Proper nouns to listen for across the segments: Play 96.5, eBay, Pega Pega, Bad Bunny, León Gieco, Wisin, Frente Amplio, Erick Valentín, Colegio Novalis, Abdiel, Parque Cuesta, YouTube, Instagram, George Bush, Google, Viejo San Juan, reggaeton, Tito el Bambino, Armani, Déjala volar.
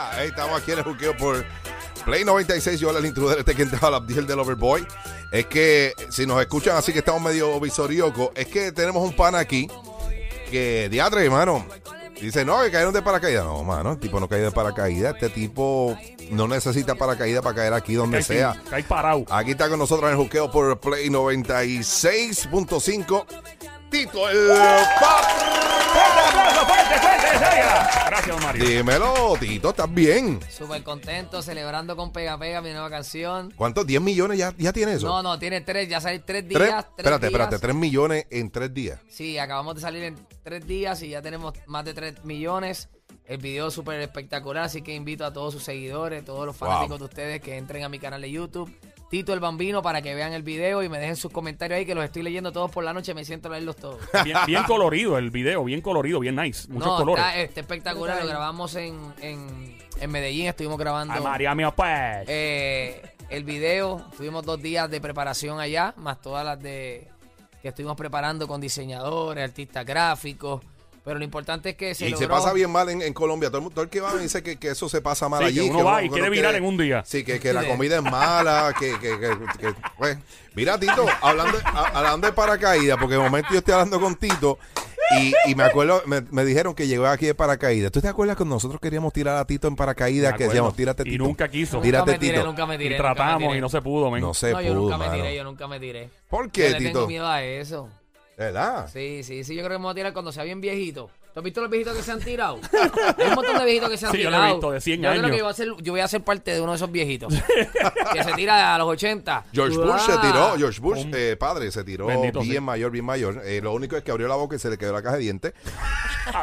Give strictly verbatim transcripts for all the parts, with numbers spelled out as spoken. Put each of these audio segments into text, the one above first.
Yeah, hey, estamos aquí en el juqueo por Play noventa y seis. Yo, el intruder, este quien te habla, Abdiel del Overboy. Es que si nos escuchan así que estamos medio visorioco, es que tenemos un pana aquí que, diadre, hermano, dice, no, que cayeron de paracaídas. No, mano, el tipo no cae de paracaídas. Este tipo no necesita paracaídas para caer aquí donde sea. Cae parado. Aquí está con nosotros en el juqueo por Play noventa y seis punto cinco. Tito el Gracias, don Mario. Dímelo, Tito, ¿estás bien? Súper contento, celebrando con Pega Pega mi nueva canción. ¿Cuántos? ¿diez millones ya, ya tiene eso? No, no, tiene tres, ya salí tres días. ¿Tres? Tres espérate, días. espérate, tres millones en tres días. Sí, acabamos de salir en tres días y ya tenemos más de tres millones. El video es súper espectacular, así que invito a todos sus seguidores, todos los fanáticos wow. de ustedes que entren a mi canal de YouTube, Tito el Bambino, para que vean el video y me dejen sus comentarios ahí, que los estoy leyendo todos por la noche. Me siento a leerlos todos. Bien, bien colorido el video, bien colorido, bien nice. Muchos no, colores. Está, está espectacular. Lo grabamos en, en, en Medellín, estuvimos grabando. Ay, María mía, pues. Eh, el video, tuvimos dos días de preparación allá, más todas las de que estuvimos preparando con diseñadores, artistas gráficos. Pero lo importante es que se y logró. Se pasa bien mal en, en Colombia. Todo el, todo el que va me dice que, que eso se pasa mal sí, allí. Que uno que va uno, y quiere virar en un día. Sí, que, que la comida es mala. que, que, que, que pues. Mira, Tito, hablando, a, hablando de paracaídas, porque de momento yo estoy hablando con Tito y, y me acuerdo, me, me dijeron que llegó aquí de paracaídas. ¿Tú te acuerdas cuando nosotros queríamos tirar a Tito en paracaídas? Que decíamos, tírate, Tito. Y nunca quiso. Tírate, Tito. Nunca, nunca me tiré. Y tratamos me tiré. y no se pudo, men. No se no, pudo, yo nunca mano. me tiré, yo nunca me tiré. ¿Por qué, yo Tito? Yo tengo miedo a eso. ¿Verdad? Sí, sí, sí, yo creo que me voy a tirar cuando sea bien viejito. ¿Tú has visto los viejitos que se han tirado? Hay un montón de viejitos que se han sí, tirado. Sí, yo lo he visto, de cien yo años. Creo que yo, voy a ser, yo voy a ser parte de uno de esos viejitos. Que se tira a los ochenta. George Uah. Bush se tiró, George Bush, eh, padre, se tiró Bendito bien sí. mayor, bien mayor. Eh, lo único es que abrió la boca y se le quedó la caja de dientes.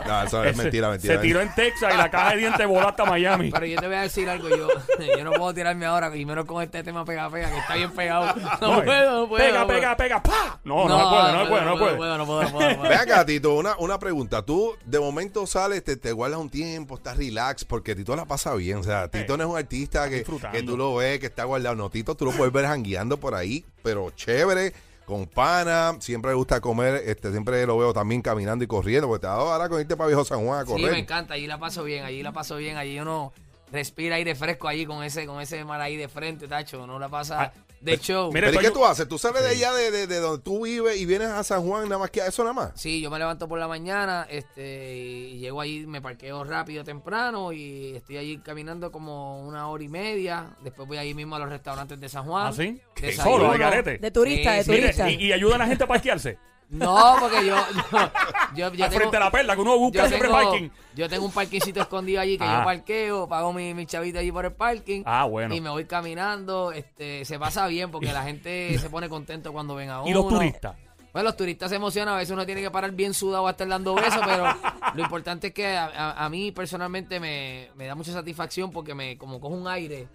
No, eso es mentira, mentira. Se tiró en Texas y la caja de dientes voló hasta Miami. Pero yo te voy a decir algo, yo, yo no puedo tirarme ahora, y menos con este tema pega pega, que está bien pegado. No, no puedo, no puedo. Pega, no puedo. pega, pega, pa. No, no, no puedo, no puedo, no puedo. No puedo, no puedo, no puedo. No puedo. Ve acá, Tito, una, una pregunta. Tú de momento sales, te, te guardas un tiempo, estás relax, porque Tito la pasa bien. O sea, Tito hey, no es un artista que, que tú lo ves, que está guardado. No, Tito, tú lo puedes ver jangueando por ahí, pero chévere. Con pana, siempre le gusta comer, este, siempre lo veo también caminando y corriendo, porque te ha dado ahora con irte para Viejo San Juan a correr. Sí, me encanta, allí la paso bien, allí la paso bien, allí uno respira aire fresco allí con ese, con ese mar ahí de frente, tacho, no la pasa... Ah. De show. Mire, ¿Pero qué tú haces? ¿Tú sales sí. de allá de, de, de donde tú vives y vienes a San Juan nada más que a eso nada más? Sí, yo me levanto por la mañana este, y llego allí, me parqueo rápido temprano y estoy allí caminando como una hora y media. Después voy allí mismo a los restaurantes de San Juan. ¿Ah, sí? ¿Solo? ¿De garete? De turista, sí, de sí. turista. Mire, ¿y, ¿Y ayuda a la gente a parquearse? No, porque yo... yo, yo, yo al tengo, frente a la perla, que uno busca siempre tengo, parking. Yo tengo un parkingcito escondido allí que ah. yo parqueo, pago mi, mi chavito allí por el parking. Ah, bueno. Y me voy caminando. Este, se pasa bien porque la gente se pone contento cuando ven a uno. ¿Y los turistas? Bueno, los turistas se emocionan. A veces uno tiene que parar bien sudado a estar dando besos, pero lo importante es que a, a, a mí personalmente me, me da mucha satisfacción porque me como cojo un aire.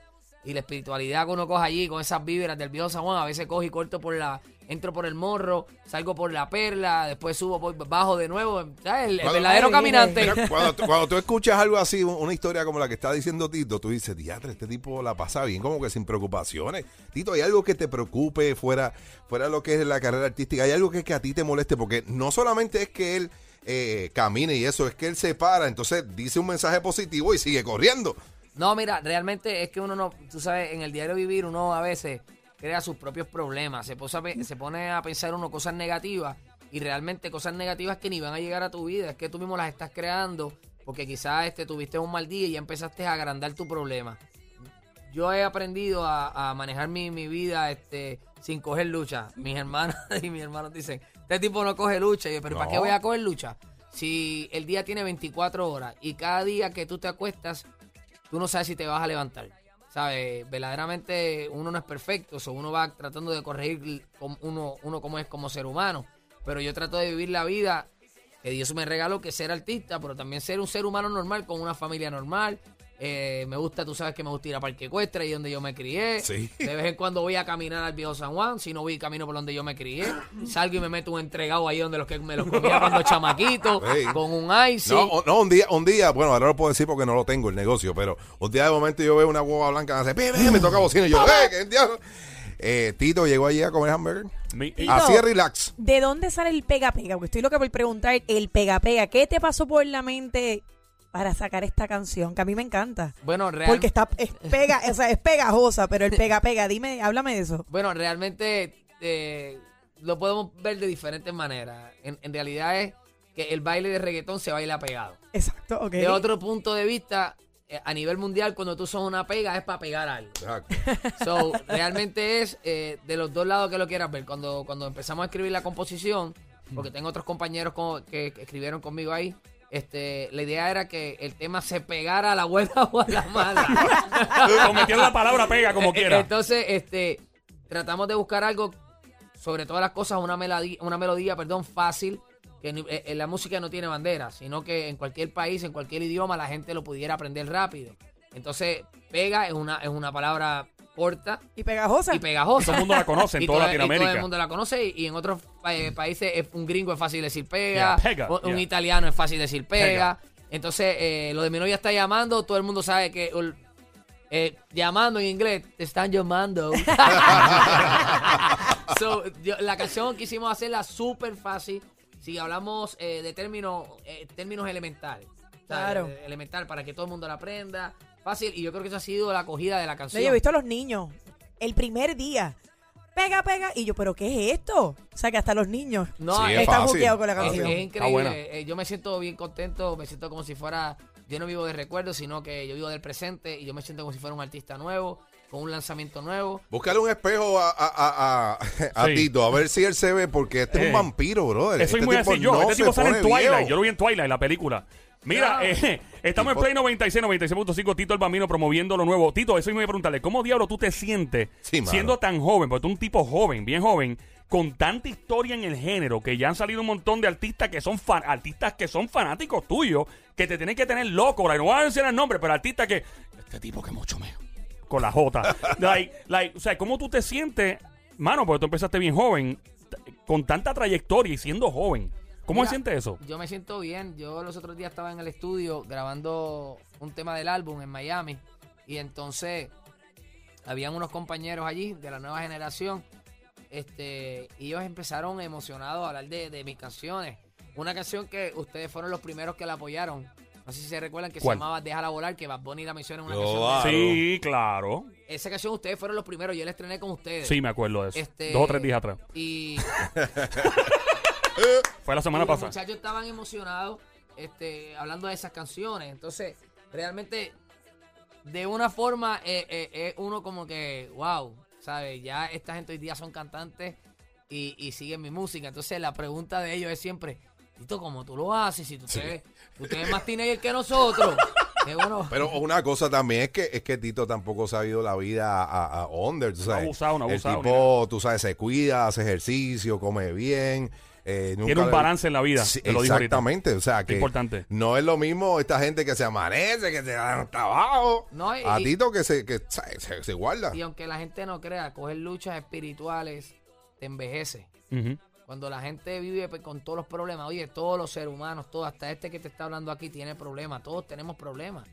Y la espiritualidad que uno coge allí con esas víveras del Viejo San Juan, a veces cojo y corto por la, entro por el Morro, salgo por la Perla, después subo, por, bajo de nuevo, el, el cuando, verdadero ay, caminante. Mira, cuando, cuando tú escuchas algo así, una historia como la que está diciendo Tito, tú dices, diadre, este tipo la pasa bien, como que sin preocupaciones. Tito, ¿hay algo que te preocupe fuera, fuera lo que es la carrera artística? ¿Hay algo que, que a ti te moleste? Porque no solamente es que él eh, camine y eso, es que él se para, entonces dice un mensaje positivo y sigue corriendo. No, mira, realmente es que uno no, tú sabes, en el diario vivir uno a veces crea sus propios problemas, se, posa, se pone a pensar uno cosas negativas y realmente cosas negativas que ni van a llegar a tu vida, es que tú mismo las estás creando porque quizás este, tuviste un mal día y ya empezaste a agrandar tu problema. Yo he aprendido a, a manejar mi, mi vida este, sin coger lucha. Mis hermanas y mis hermanos dicen, este tipo no coge lucha, y yo, pero no. ¿Para qué voy a coger lucha? Si el día tiene veinticuatro horas y cada día que tú te acuestas, tú no sabes si te vas a levantar, ¿sabes? Verdaderamente uno no es perfecto, o sea, uno va tratando de corregir uno, uno como es como ser humano, pero yo trato de vivir la vida que Dios me regaló, que ser artista, pero también ser un ser humano normal, con una familia normal. Eh, me gusta, tú sabes que me gusta ir a Parque Cuesta, ahí donde yo me crié. Sí. De vez en cuando voy a caminar al Viejo San Juan, si no voy camino por donde yo me crié. Salgo y me meto un entregado ahí donde los que me los comía cuando chamaquito, hey. Con un ice. No, no, un día, un día, bueno, ahora lo puedo decir porque no lo tengo el negocio, pero un día de momento yo veo una guagua blanca, me hace, ¡Pi, pi", me toca bocina y yo, ¡eh, qué diablo! Eh, Tito llegó allí a comer hamburger. Tito, así es relax. ¿De dónde sale el pega pega? Porque estoy loca por preguntar el pega pega. ¿Qué te pasó por la mente? para sacar esta canción, que a mí me encanta. Bueno, realmente. Porque está, es, pega, o sea, es pegajosa, pero el pega, pega, dime, háblame de eso. Bueno, realmente eh, lo podemos ver de diferentes maneras. En, en realidad es que el baile de reggaetón se baila pegado. Exacto, ok. De otro punto de vista, a nivel mundial, cuando tú sos una pega, es para pegar algo. Exacto. So, realmente es eh, de los dos lados que lo quieras ver. Cuando, cuando empezamos a escribir la composición, porque tengo otros compañeros con, que, que escribieron conmigo ahí, este, la idea era que el tema se pegara a la buena o a la mala. Cometieron la palabra pega como quiera. Entonces, este, tratamos de buscar algo, sobre todas las cosas, una melodía, una melodía perdón, fácil, que la música no tiene bandera, sino que en cualquier país, en cualquier idioma, la gente lo pudiera aprender rápido. Entonces, pega es una, es una palabra corta. Y pegajosa. Y pegajosa. Todo el mundo la conoce en toda Latinoamérica. Y todo el mundo la conoce, y, y en otros eh, países un gringo es fácil decir pega, yeah, pega un yeah. italiano es fácil decir pega. pega. Entonces, eh, lo de mi novia está llamando, todo el mundo sabe que... El, Eh, llamando en inglés, te están llamando. So, yo, la canción quisimos hacerla súper fácil. Si hablamos eh, de términos eh, términos elementales. Claro. Eh, elemental, para que todo el mundo la aprenda. Fácil, y yo creo que esa ha sido la acogida de la canción. Yo he visto a los niños el primer día. Pega, pega. Y yo, ¿pero qué es esto? O sea, que hasta los niños no, sí, están juqueados con la canción. Es, es increíble. Eh, yo me siento bien contento, me siento como si fuera... Yo no vivo de recuerdos, sino que yo vivo del presente, y yo me siento como si fuera un artista nuevo, con un lanzamiento nuevo. Búscale un espejo a, a, a, a, a sí. Tito, a ver si él se ve, porque este eh. es un vampiro, brother. Eso es muy así. Yo, este tipo sale en Twilight, viejo. Yo lo vi en Twilight, la película. Mira, claro. eh, estamos tipo... en Play noventa y seis, noventa y seis punto cinco, Tito el Bambino promoviendo lo nuevo. Tito, eso me voy a preguntarle, ¿cómo diablo tú te sientes sí, siendo tan joven? Porque tú eres un tipo joven, bien joven, con tanta historia en el género, que ya han salido un montón de artistas que son fan, artistas que son fanáticos tuyos, que te tienen que tener loco. No voy a decir el nombre, pero artistas que... Este tipo que mucho menos. Con la J. like, like, o sea, ¿cómo tú te sientes, mano? Porque tú empezaste bien joven, con tanta trayectoria y siendo joven. ¿Cómo Mira, se siente eso? Yo me siento bien. Yo los otros días estaba en el estudio grabando un tema del álbum en Miami, y entonces habían unos compañeros allí de la nueva generación. Este, y ellos empezaron emocionados a hablar de, de mis canciones. Una canción que ustedes fueron los primeros que la apoyaron. No sé si se recuerdan que ¿Cuál? se llamaba Déjala Volar, que Bad Bunny la menciona en una claro. canción. Sí, claro. Esa canción ustedes fueron los primeros. Yo la estrené con ustedes. Sí, me acuerdo de eso. Este, Dos o tres días atrás. Y... Fue la semana pasada. Los muchachos estaban emocionados este, hablando de esas canciones. Entonces, realmente, de una forma, eh, eh, eh, uno como que, wow... ¿Sabes? Ya esta gente hoy día son cantantes y, y siguen mi música. Entonces, la pregunta de ellos es siempre, Tito, ¿cómo tú lo haces? Si tú sí. te, usted es más teenager que nosotros. Bueno. Pero una cosa también es que es que Tito tampoco se ha ido la vida a, a under. ¿Tú sabes? No abusado, no abusado. El tipo, mira. tú sabes, se cuida, hace ejercicio, come bien. Eh, nunca tiene un balance le... en la vida. Sí, te lo exactamente. Digo o sea, que importante. No es lo mismo esta gente que se amanece, que se da un trabajo. No, y, a Tito que, se, que se, se, se guarda. Y aunque la gente no crea, coger luchas espirituales te envejece. Uh-huh. Cuando la gente vive con todos los problemas, oye, todos los seres humanos, todo, hasta este que te está hablando aquí tiene problemas. Todos tenemos problemas.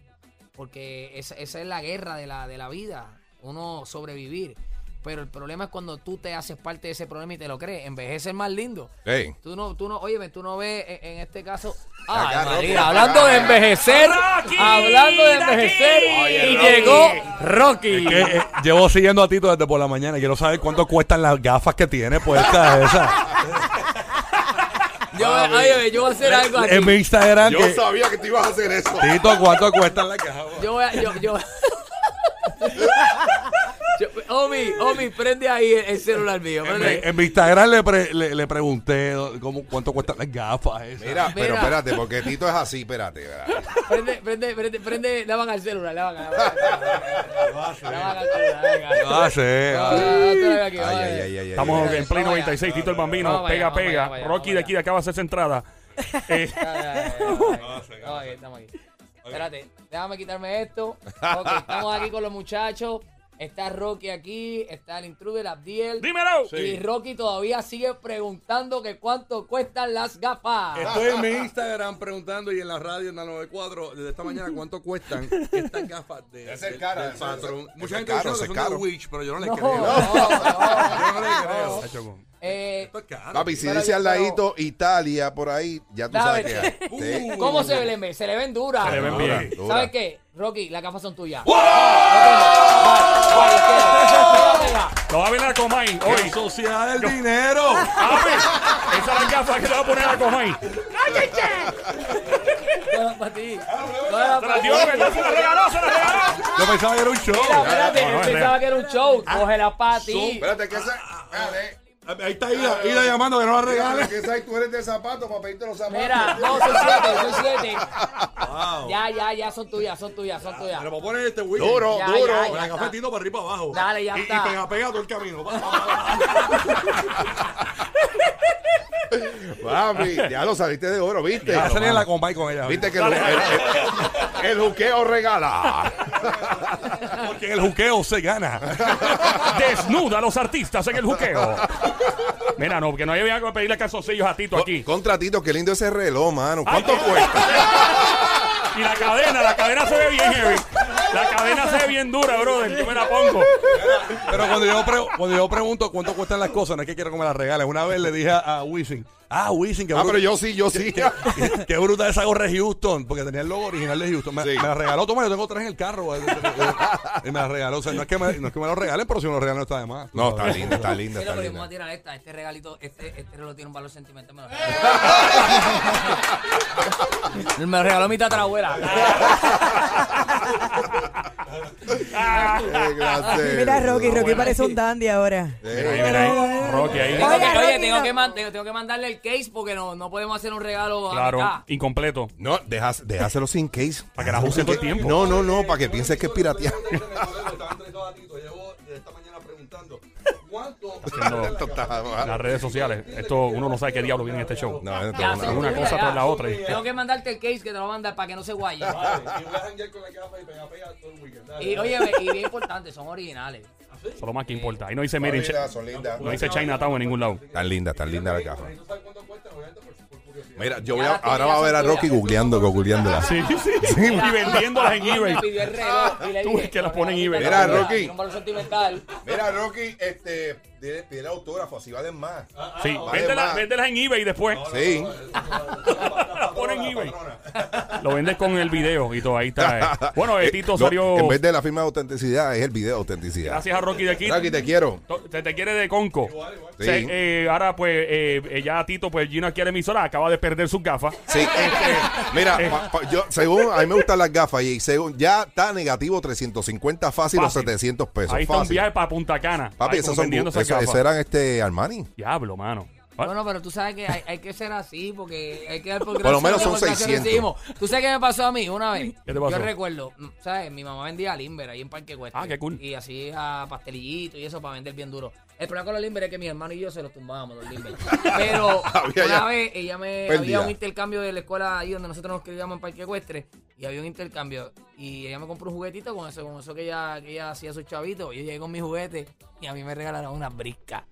Porque esa, esa es la guerra de la, de la vida. Uno sobrevivir. Pero el problema es cuando tú te haces parte de ese problema y te lo crees. Envejecer más lindo. Hey. Tú no, tú no, oye, tú no ves en, en este caso. Ay, Acá, María, Rocky, hablando de envejecer, Rocky, hablando de envejecer, oye, y Rocky. llegó Rocky. Es que, eh, llevo siguiendo a Tito desde por la mañana. Quiero saber cuánto cuestan las gafas que tiene puestas esas. Yo, ah, oye, yo voy a hacer algo así. En mi Instagram. Yo que, sabía que te ibas a hacer eso. Tito, ¿cuánto cuestan las gafas? Yo voy a, yo, yo. Omi, Omi, prende ahí el celular mío. En, en mi Instagram le, pre, le, le pregunté cómo, cuánto cuestan las gafas esas. Mira, Mira, pero espérate, porque Tito es así, espérate. Prende, prende, prende, prende, la van al celular, la van al celular. No hace. Estamos en Play noventa y seis, Tito el Bambino, pega, pega. Rocky de aquí acaba de hacerse entrada. Espérate, déjame quitarme esto. Estamos aquí con los muchachos. Está Rocky aquí, está el intruder Abdiel. ¡Dímelo! Sí. Y Rocky todavía sigue preguntando que cuánto cuestan las gafas. Estoy en mi Instagram preguntando y en la radio en la noventa y cuatro desde esta mañana cuánto cuestan estas gafas de, es el del, cara, del es patrón. Es Mucha es gente dice que son de Wish, pero yo no les no, creo. No, no, yo no les creo. No. Eh, Esto es caro. Papi, si dice al ladito Italia por ahí, ya tú sabes qué. ¿Sí? ¿Cómo se ven? Se le ven duras. Se le ven bien. ¿Sabes qué? Rocky, las gafas son tuyas. ¡Wow! No va a venir a Comay hoy. Sociedad del Yo. Dinero. Esa es la gafa que te va a poner a Comay. Todas para ti. Se las dio, se las regaló, se las regaló. Yo pensaba que era un show. Mira, espérate, yo pensaba que era un show. Cógela para ti. Espérate, que esa. Ahí está Ida, Ida llamando que no la regales. Que sabes, tú eres de zapatos para pedirte los zapatos. Mira, no, son siete, son siete. Wow. Ya, ya, ya, son tuyas, son tuyas, son tuyas. Pero para poner este Wisin. Duro, ya, duro. Ya, ya, la café tino para arriba para abajo. Dale, ya y, está. Y pega, pega todo el camino. Mami, ya lo saliste de oro, ¿viste? Ya salí en la combine con ella. ¿Viste que el, el, el, el juqueo regala? Porque en el juqueo se gana. Desnuda a los artistas en el juqueo. Mira, no, porque no había que pedirle calzoncillos a Tito aquí. Contra Tito, qué lindo ese reloj, mano. ¿Cuánto Ay, cuesta? Y la cadena, la cadena se ve bien heavy. La cadena se ve bien dura, brother. Yo me la pongo. Pero cuando yo, pre cuando yo pregunto cuánto cuestan las cosas, no es que quiero que me las regales. Una vez le dije a, a Wisin, ah, Wisin, que Ah, bruta, pero yo sí, yo sí. Qué bruta esa gorra de Houston, porque tenía el logo original de Houston. Me, sí. me la regaló, toma, yo tengo tres en el carro. Y me la regaló. O sea, no es que me, no es que me lo regalen, pero si me lo regalan no está de más. No, está linda, está linda. Pero vamos a tirar esta. Este regalito, este, este reloj tiene un valor sentimental. Me lo regaló, me lo regaló mi tatarabuela. Mira, Rocky, Rocky parece un dandy ahora. Mira ahí, mira ahí. Rocky ahí. Oye, tengo que, man, tengo, tengo que mandarle el case porque no, no podemos hacer un regalo. Claro, acá. Incompleto. No, déjase, déjaselo sin case. Para que la use todo el tiempo. No, no, no, para que pienses que es pirateado. Llevo esta mañana preguntando. ¿Cuánto? Las redes sociales. Esto uno no sabe qué diablo viene en este show. No, no, no, no, una cosa tras la otra. Tengo que mandarte el case que te lo voy a mandar para que no se guaye. Vale, y voy a janguear con la gafa y pega pega todo el weekend. Dale, y oye, y bien importante, son originales. Eso es lo más que importa. Ahí no dice Made in China. No dice Chinatown en ningún lado. Tan linda, tan linda la gafa. Mira, yo voy a, ahora va a ver a Rocky googleando, googleándolas. Sí, sí, sí. Y vendiéndolas en eBay. Me pidió el reloj y le dije, tú es que las ponen en eBay. Mira, Rocky. Mira, Rocky, este, pide el autógrafo, así valen más. Sí, véndelas en eBay después. Sí. Las ponen en eBay. Lo vendes con el video y todo, ahí está. Bueno, Tito salió... En vez de la firma de autenticidad, es el video de autenticidad. Gracias a Rocky de aquí. Rocky, te quiero. Se te quiere de conco. Igual, igual. Ahora, pues, ya Tito, pues, Gino quiere emisora, acaba de perder sus gafas. Sí, este, mira, pa, pa, yo, según, a mí me gustan las gafas y según, ya está negativo trescientos cincuenta fácil, fácil. Los setecientos pesos. Ahí está fácil. Un viaje para Punta Cana. Papi, esas son, esas, esas eran este Armani. Diablo, mano. No, no, pero tú sabes que hay, hay que ser así porque hay que dar por gracia. Por lo menos son seiscientos. Tú sabes qué me pasó a mí una vez. ¿Qué te pasó? Yo recuerdo, ¿sabes? Mi mamá vendía limber ahí en Parque Cuesta. Ah, qué cool. Y así a pastelillito y eso para vender bien duro. El problema con los limber es que mi hermano y yo se los tumbábamos, los limber. Pero una vez ella me... Perdida. Había un intercambio de la escuela ahí donde nosotros nos criamos en Parque Ecuestre y había un intercambio. Y ella me compró un juguetito con eso, con eso que ella, que ella hacía sus chavitos. Yo llegué con mi juguete y a mí me regalaron una brisca.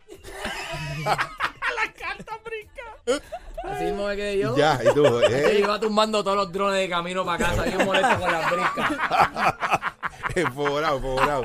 La carta brinca. Así mismo me quedé yo. Ya, y tú. ¿Eh? Yo iba tumbando todos los drones de camino para casa. Yo molesto con las brincas. Empobrado, empobrado.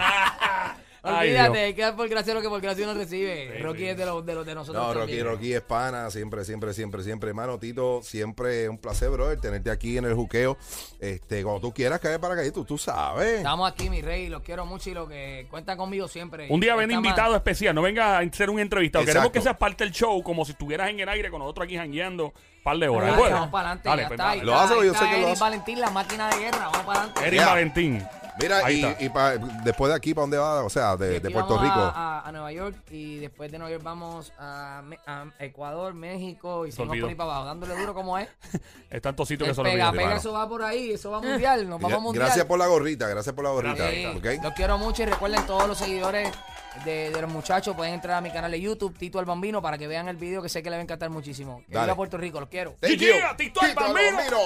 Olvídate, hay que dar por gracia lo que por gracia uno recibe. Sí, Rocky sí. es de los de, lo, de nosotros. No, Rocky, también. Rocky es pana, siempre, siempre, siempre, siempre. Hermano, Tito, siempre es un placer, brother, tenerte aquí en el juqueo. Este, cuando tú quieras caer para caer, tú, tú sabes. Estamos aquí, mi rey, los quiero mucho y lo que cuentan conmigo siempre. Un día ven invitado más. Especial, no venga a ser un entrevistado. Exacto. Queremos que seas parte del show, como si estuvieras en el aire con nosotros aquí jangueando. Par de horas. Vale, vamos para adelante. Dale, ya está, está, lo hace, yo sé que lo hace. Erick Valentín, la máquina de guerra, vamos para adelante. Erick yeah. Valentín. Mira, ahí y, y pa, después de aquí, ¿para dónde va? O sea, de, de Puerto Rico. A, a, a Nueva York y después de Nueva York vamos a, a Ecuador, México y seguimos por ahí para abajo, dándole duro como es. Es tanto sitio que se Pega Pega, mano. Eso va por ahí, eso va mundial, nos vamos mundial. Gracias por la gorrita, gracias por la gorrita. Sí, ¿okay? Los quiero mucho y recuerden todos los seguidores de, de los muchachos, pueden entrar a mi canal de YouTube, Tito el Bambino, para que vean el video que sé que les va a encantar muchísimo. Que viva Puerto Rico, los quiero. Thank you. Tito el Bambino.